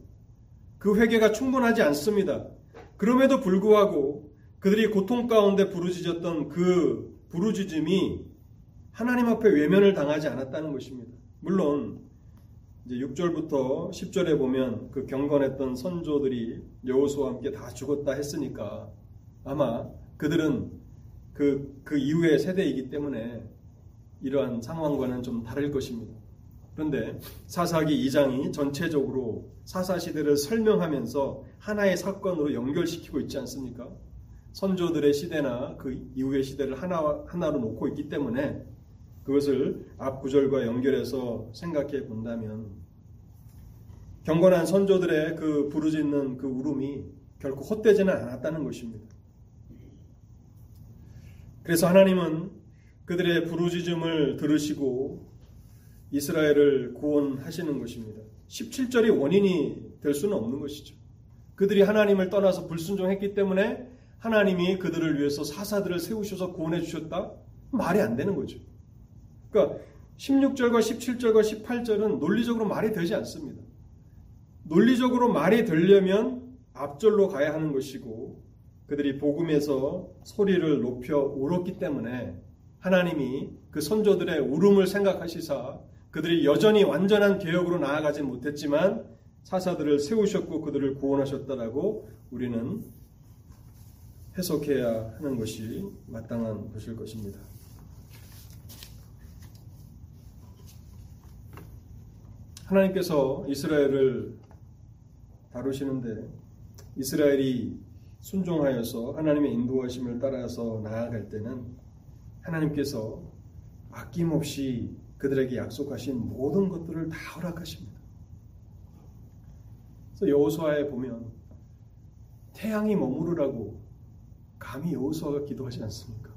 그 회개가 충분하지 않습니다. 그럼에도 불구하고 그들이 고통 가운데 부르짖었던 그 부르짖음이 하나님 앞에 외면을 당하지 않았다는 것입니다. 물론 이제 육 절부터 십 절에 보면 그 경건했던 선조들이 여호수아와 함께 다 죽었다 했으니까 아마 그들은 그, 그 이후의 세대이기 때문에 이러한 상황과는 좀 다를 것입니다. 그런데 사사기 이 장이 전체적으로 사사시대를 설명하면서 하나의 사건으로 연결시키고 있지 않습니까? 선조들의 시대나 그 이후의 시대를 하나, 하나로 놓고 있기 때문에 그것을 앞 구절과 연결해서 생각해 본다면 경건한 선조들의 그 부르짖는 그 울음이 결코 헛되지는 않았다는 것입니다. 그래서 하나님은 그들의 부르짖음을 들으시고 이스라엘을 구원하시는 것입니다. 십칠 절이 원인이 될 수는 없는 것이죠. 그들이 하나님을 떠나서 불순종했기 때문에 하나님이 그들을 위해서 사사들을 세우셔서 구원해 주셨다? 말이 안 되는 거죠. 그러니까 십육 절과 십칠 절과 십팔 절은 논리적으로 말이 되지 않습니다. 논리적으로 말이 되려면 앞절로 가야 하는 것이고, 그들이 복음에서 소리를 높여 울었기 때문에 하나님이 그 선조들의 울음을 생각하시사 그들이 여전히 완전한 개혁으로 나아가진 못했지만 사사들을 세우셨고 그들을 구원하셨다라고 우리는 해석해야 하는 것이 마땅한 것일 것입니다. 하나님께서 이스라엘을 다루시는데 이스라엘이 순종하여서 하나님의 인도하심을 따라서 나아갈 때는 하나님께서 아낌없이 그들에게 약속하신 모든 것들을 다 허락하십니다. 그래서 여호수아에 보면 태양이 머무르라고 감히 여호수아가 기도하지 않습니까?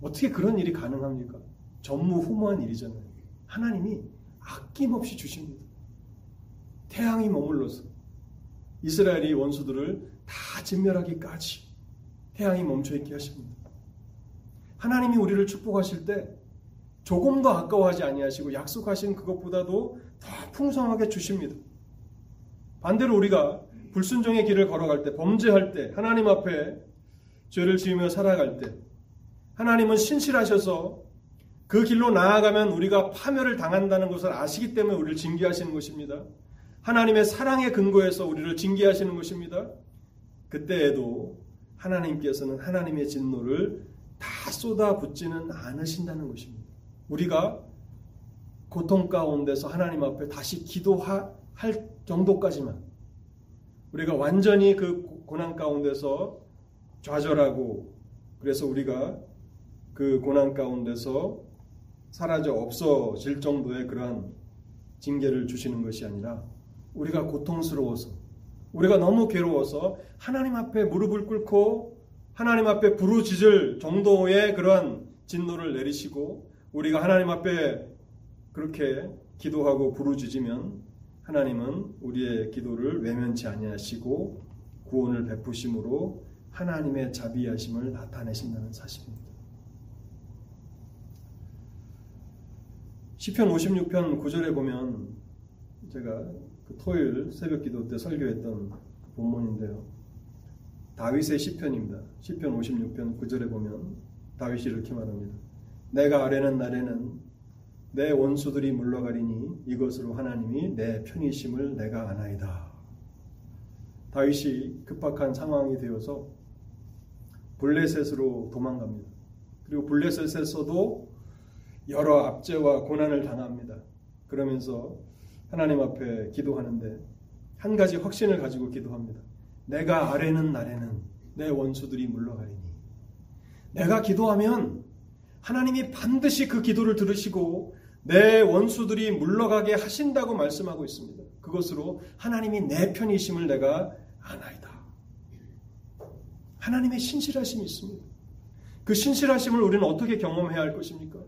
어떻게 그런 일이 가능합니까? 전무후무한 일이잖아요. 하나님이 아낌없이 주십니다. 태양이 머물러서 이스라엘이 원수들을 다 진멸하기까지 태양이 멈춰있게 하십니다. 하나님이 우리를 축복하실 때 조금 더 아까워하지 아니하시고 약속하신 그것보다도 더 풍성하게 주십니다. 반대로 우리가 불순종의 길을 걸어갈 때, 범죄할 때, 하나님 앞에 죄를 지으며 살아갈 때 하나님은 신실하셔서 그 길로 나아가면 우리가 파멸을 당한다는 것을 아시기 때문에 우리를 징계하시는 것입니다. 하나님의 사랑에 근거해서 우리를 징계하시는 것입니다. 그때에도 하나님께서는 하나님의 진노를 다 쏟아붓지는 않으신다는 것입니다. 우리가 고통 가운데서 하나님 앞에 다시 기도할 정도까지만, 우리가 완전히 그 고난 가운데서 좌절하고 그래서 우리가 그 고난 가운데서 사라져 없어질 정도의 그러한 징계를 주시는 것이 아니라, 우리가 고통스러워서, 우리가 너무 괴로워서 하나님 앞에 무릎을 꿇고 하나님 앞에 부르짖을 정도의 그러한 진노를 내리시고, 우리가 하나님 앞에 그렇게 기도하고 부르짖으면 하나님은 우리의 기도를 외면치 아니하시고 구원을 베푸심으로 하나님의 자비하심을 나타내신다는 사실입니다. 시편 오십육 편 구 절에 보면, 제가 그 토요일 새벽 기도 때 설교했던 본문인데요, 다윗의 시편입니다. 시편 오십육 편 구 절에 보면 다윗이 이렇게 말합니다. 내가 아뢰는 날에는 내 원수들이 물러가리니 이것으로 하나님이 내 편이심을 내가 아나이다. 다윗이 급박한 상황이 되어서 블레셋으로 도망갑니다. 그리고 블레셋에서도 여러 압제와 고난을 당합니다. 그러면서 하나님 앞에 기도하는데 한 가지 확신을 가지고 기도합니다. 내가 아뢰는 날에는 내 원수들이 물러가리니. 내가 기도하면 하나님이 반드시 그 기도를 들으시고 내 원수들이 물러가게 하신다고 말씀하고 있습니다. 그것으로 하나님이 내 편이심을 내가 아나이다. 하나님의 신실하심이 있습니다. 그 신실하심을 우리는 어떻게 경험해야 할 것입니까?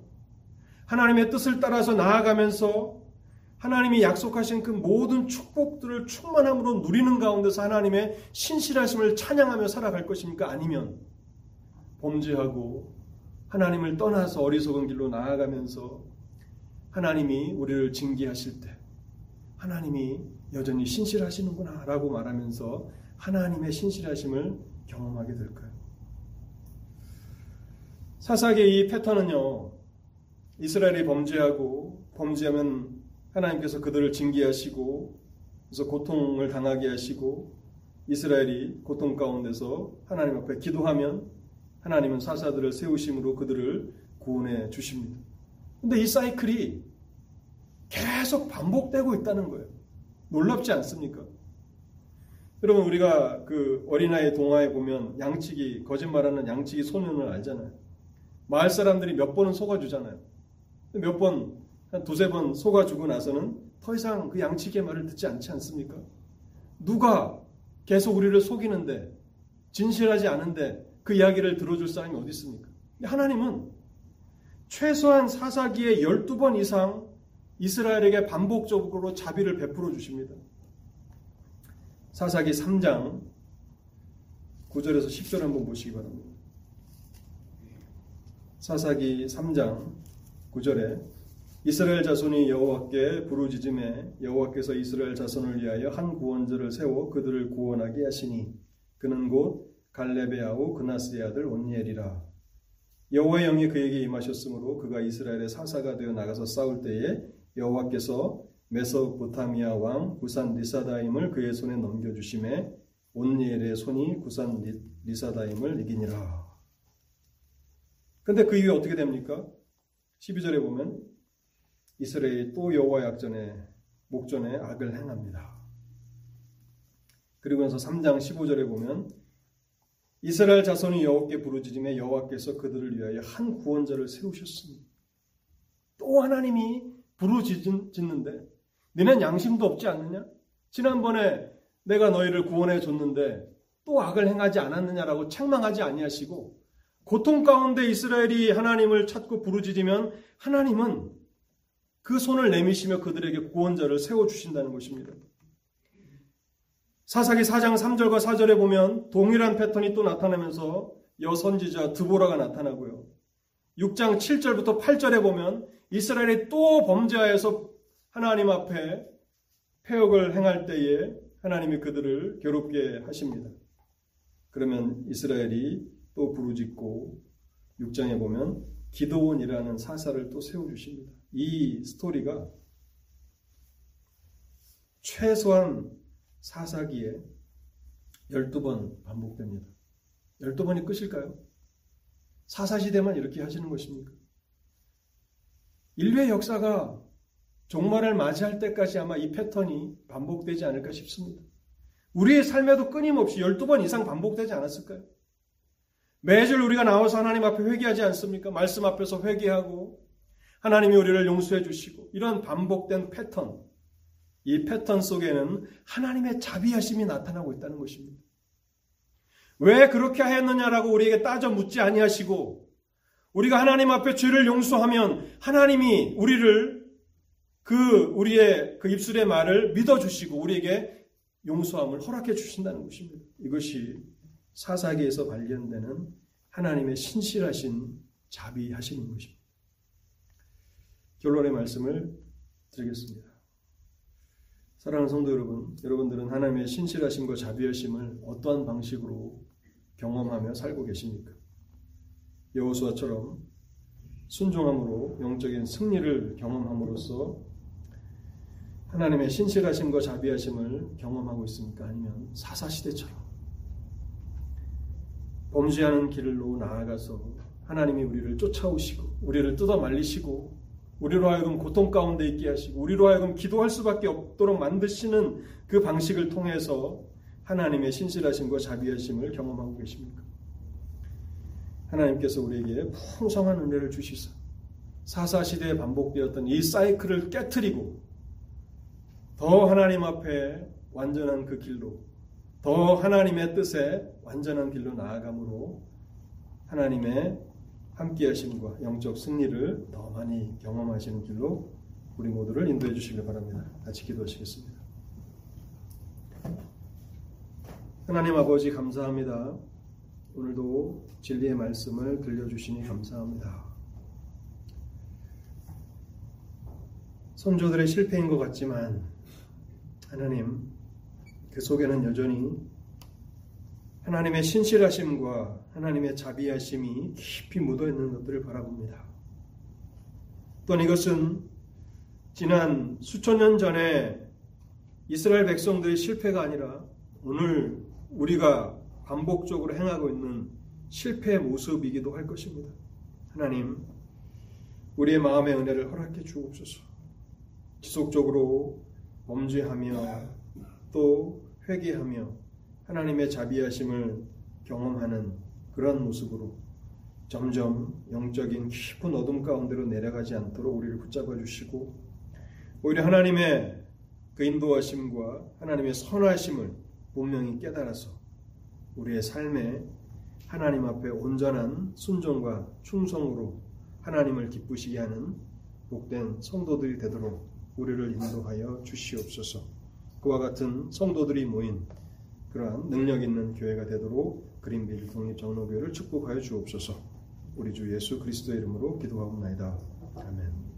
하나님의 뜻을 따라서 나아가면서 하나님이 약속하신 그 모든 축복들을 충만함으로 누리는 가운데서 하나님의 신실하심을 찬양하며 살아갈 것입니까? 아니면 범죄하고 하나님을 떠나서 어리석은 길로 나아가면서 하나님이 우리를 징계하실 때 하나님이 여전히 신실하시는구나 라고 말하면서 하나님의 신실하심을 경험하게 될까요? 사사기의 이 패턴은요, 이스라엘이 범죄하고 범죄하면 하나님께서 그들을 징계하시고 그래서 고통을 당하게 하시고, 이스라엘이 고통 가운데서 하나님 앞에 기도하면 하나님은 사사들을 세우심으로 그들을 구원해 주십니다. 그런데 이 사이클이 계속 반복되고 있다는 거예요. 놀랍지 않습니까? 여러분, 우리가 그 어린아이 동화에 보면 양치기, 거짓말하는 양치기 소년을 알잖아요. 마을 사람들이 몇 번은 속아주잖아요. 몇 번, 한 두세 번 속아주고 나서는 더 이상 그 양치기의 말을 듣지 않지 않습니까? 누가 계속 우리를 속이는데, 진실하지 않은데 그 이야기를 들어줄 사람이 어디 있습니까? 하나님은 최소한 사사기에 열두 번 이상 이스라엘에게 반복적으로 자비를 베풀어 주십니다. 사사기 삼 장 구 절에서 십 절 한번 보시기 바랍니다. 사사기 삼 장 구 절에 이스라엘 자손이 여호와께 부르짖음에 여호와께서 이스라엘 자손을 위하여 한 구원자를 세워 그들을 구원하게 하시니 그는 곧 갈렙의 아우 그나스의 아들 온니엘이라. 여호와의 영이 그에게 임하셨으므로 그가 이스라엘의 사사가 되어 나가서 싸울 때에 여호와께서 메소보타미아 왕 구산 리사다임을 그의 손에 넘겨주심에 온니엘의 손이 구산 리사다임을 이기니라. 근데 그 이후에 어떻게 됩니까? 십이 절에 보면 이스라엘이 또 여호와의 악전에 목전에 악을 행합니다. 그리고 나서 삼 장 십오 절에 보면 이스라엘 자손이 여호와께 부르짖음에 여호와께서 그들을 위하여 한 구원자를 세우셨으니, 또 하나님이 부르짖는데 너는 양심도 없지 않느냐? 지난번에 내가 너희를 구원해 줬는데 또 악을 행하지 않았느냐라고 책망하지 아니하시고, 고통 가운데 이스라엘이 하나님을 찾고 부르짖으면 하나님은 그 손을 내미시며 그들에게 구원자를 세워주신다는 것입니다. 사사기 사 장 삼 절과 사 절에 보면 동일한 패턴이 또 나타나면서 여선지자 드보라가 나타나고요. 육 장 칠 절부터 팔 절에 보면 이스라엘이 또 범죄하여서 하나님 앞에 패역을 행할 때에 하나님이 그들을 괴롭게 하십니다. 그러면 이스라엘이 또 부르짖고 육 장에 보면 기드온이라는 사사를 또 세워주십니다. 이 스토리가 최소한 사사기에 열두 번 반복됩니다. 열두 번이 끝일까요? 사사시대만 이렇게 하시는 것입니까? 인류의 역사가 종말을 맞이할 때까지 아마 이 패턴이 반복되지 않을까 싶습니다. 우리의 삶에도 끊임없이 열두 번 이상 반복되지 않았을까요? 매주 우리가 나와서 하나님 앞에 회개하지 않습니까? 말씀 앞에서 회개하고 하나님이 우리를 용서해 주시고, 이런 반복된 패턴, 이 패턴 속에는 하나님의 자비하심이 나타나고 있다는 것입니다. 왜 그렇게 하였느냐라고 우리에게 따져 묻지 아니하시고, 우리가 하나님 앞에 죄를 용서하면 하나님이 우리를 그 우리의 그 입술의 말을 믿어주시고 우리에게 용서함을 허락해 주신다는 것입니다. 이것이 사사기에서 발견되는 하나님의 신실하신 자비하심인 것입니다. 결론의 말씀을 드리겠습니다. 사랑하는 성도 여러분, 여러분들은 하나님의 신실하심과 자비하심을 어떠한 방식으로 경험하며 살고 계십니까? 여호수아처럼 순종함으로 영적인 승리를 경험함으로써 하나님의 신실하심과 자비하심을 경험하고 있습니까? 아니면 사사시대처럼 범죄하는 길로 나아가서 하나님이 우리를 쫓아오시고 우리를 뜯어 말리시고 우리로 하여금 고통 가운데 있게 하시고 우리로 하여금 기도할 수밖에 없도록 만드시는 그 방식을 통해서 하나님의 신실하심과 자비하심을 경험하고 계십니까? 하나님께서 우리에게 풍성한 은혜를 주시사 사사시대에 반복되었던 이 사이클을 깨트리고 더 하나님 앞에 완전한 그 길로, 더 하나님의 뜻에 완전한 길로 나아감으로 하나님의 함께하심과 영적 승리를 더 많이 경험하시는 길로 우리 모두를 인도해 주시길 바랍니다. 같이 기도하시겠습니다. 하나님 아버지, 감사합니다. 오늘도 진리의 말씀을 들려주시니 감사합니다. 선조들의 실패인 것 같지만 하나님, 그 속에는 여전히 하나님의 신실하심과 하나님의 자비하심이 깊이 묻어있는 것들을 바라봅니다. 또한 이것은 지난 수천 년 전에 이스라엘 백성들의 실패가 아니라 오늘 우리가 반복적으로 행하고 있는 실패의 모습이기도 할 것입니다. 하나님, 우리의 마음의 은혜를 허락해 주옵소서. 지속적으로 범죄하며 또 회개하며 하나님의 자비하심을 경험하는 그런 모습으로 점점 영적인 깊은 어둠 가운데로 내려가지 않도록 우리를 붙잡아 주시고, 오히려 하나님의 그 인도하심과 하나님의 선하심을 분명히 깨달아서 우리의 삶에 하나님 앞에 온전한 순종과 충성으로 하나님을 기쁘시게 하는 복된 성도들이 되도록 우리를 인도하여 주시옵소서. 그와 같은 성도들이 모인 그러한 능력 있는 교회가 되도록 그린빌 독립장로교회를 축복하여 주옵소서. 우리 주 예수 그리스도의 이름으로 기도하옵나이다. 아멘.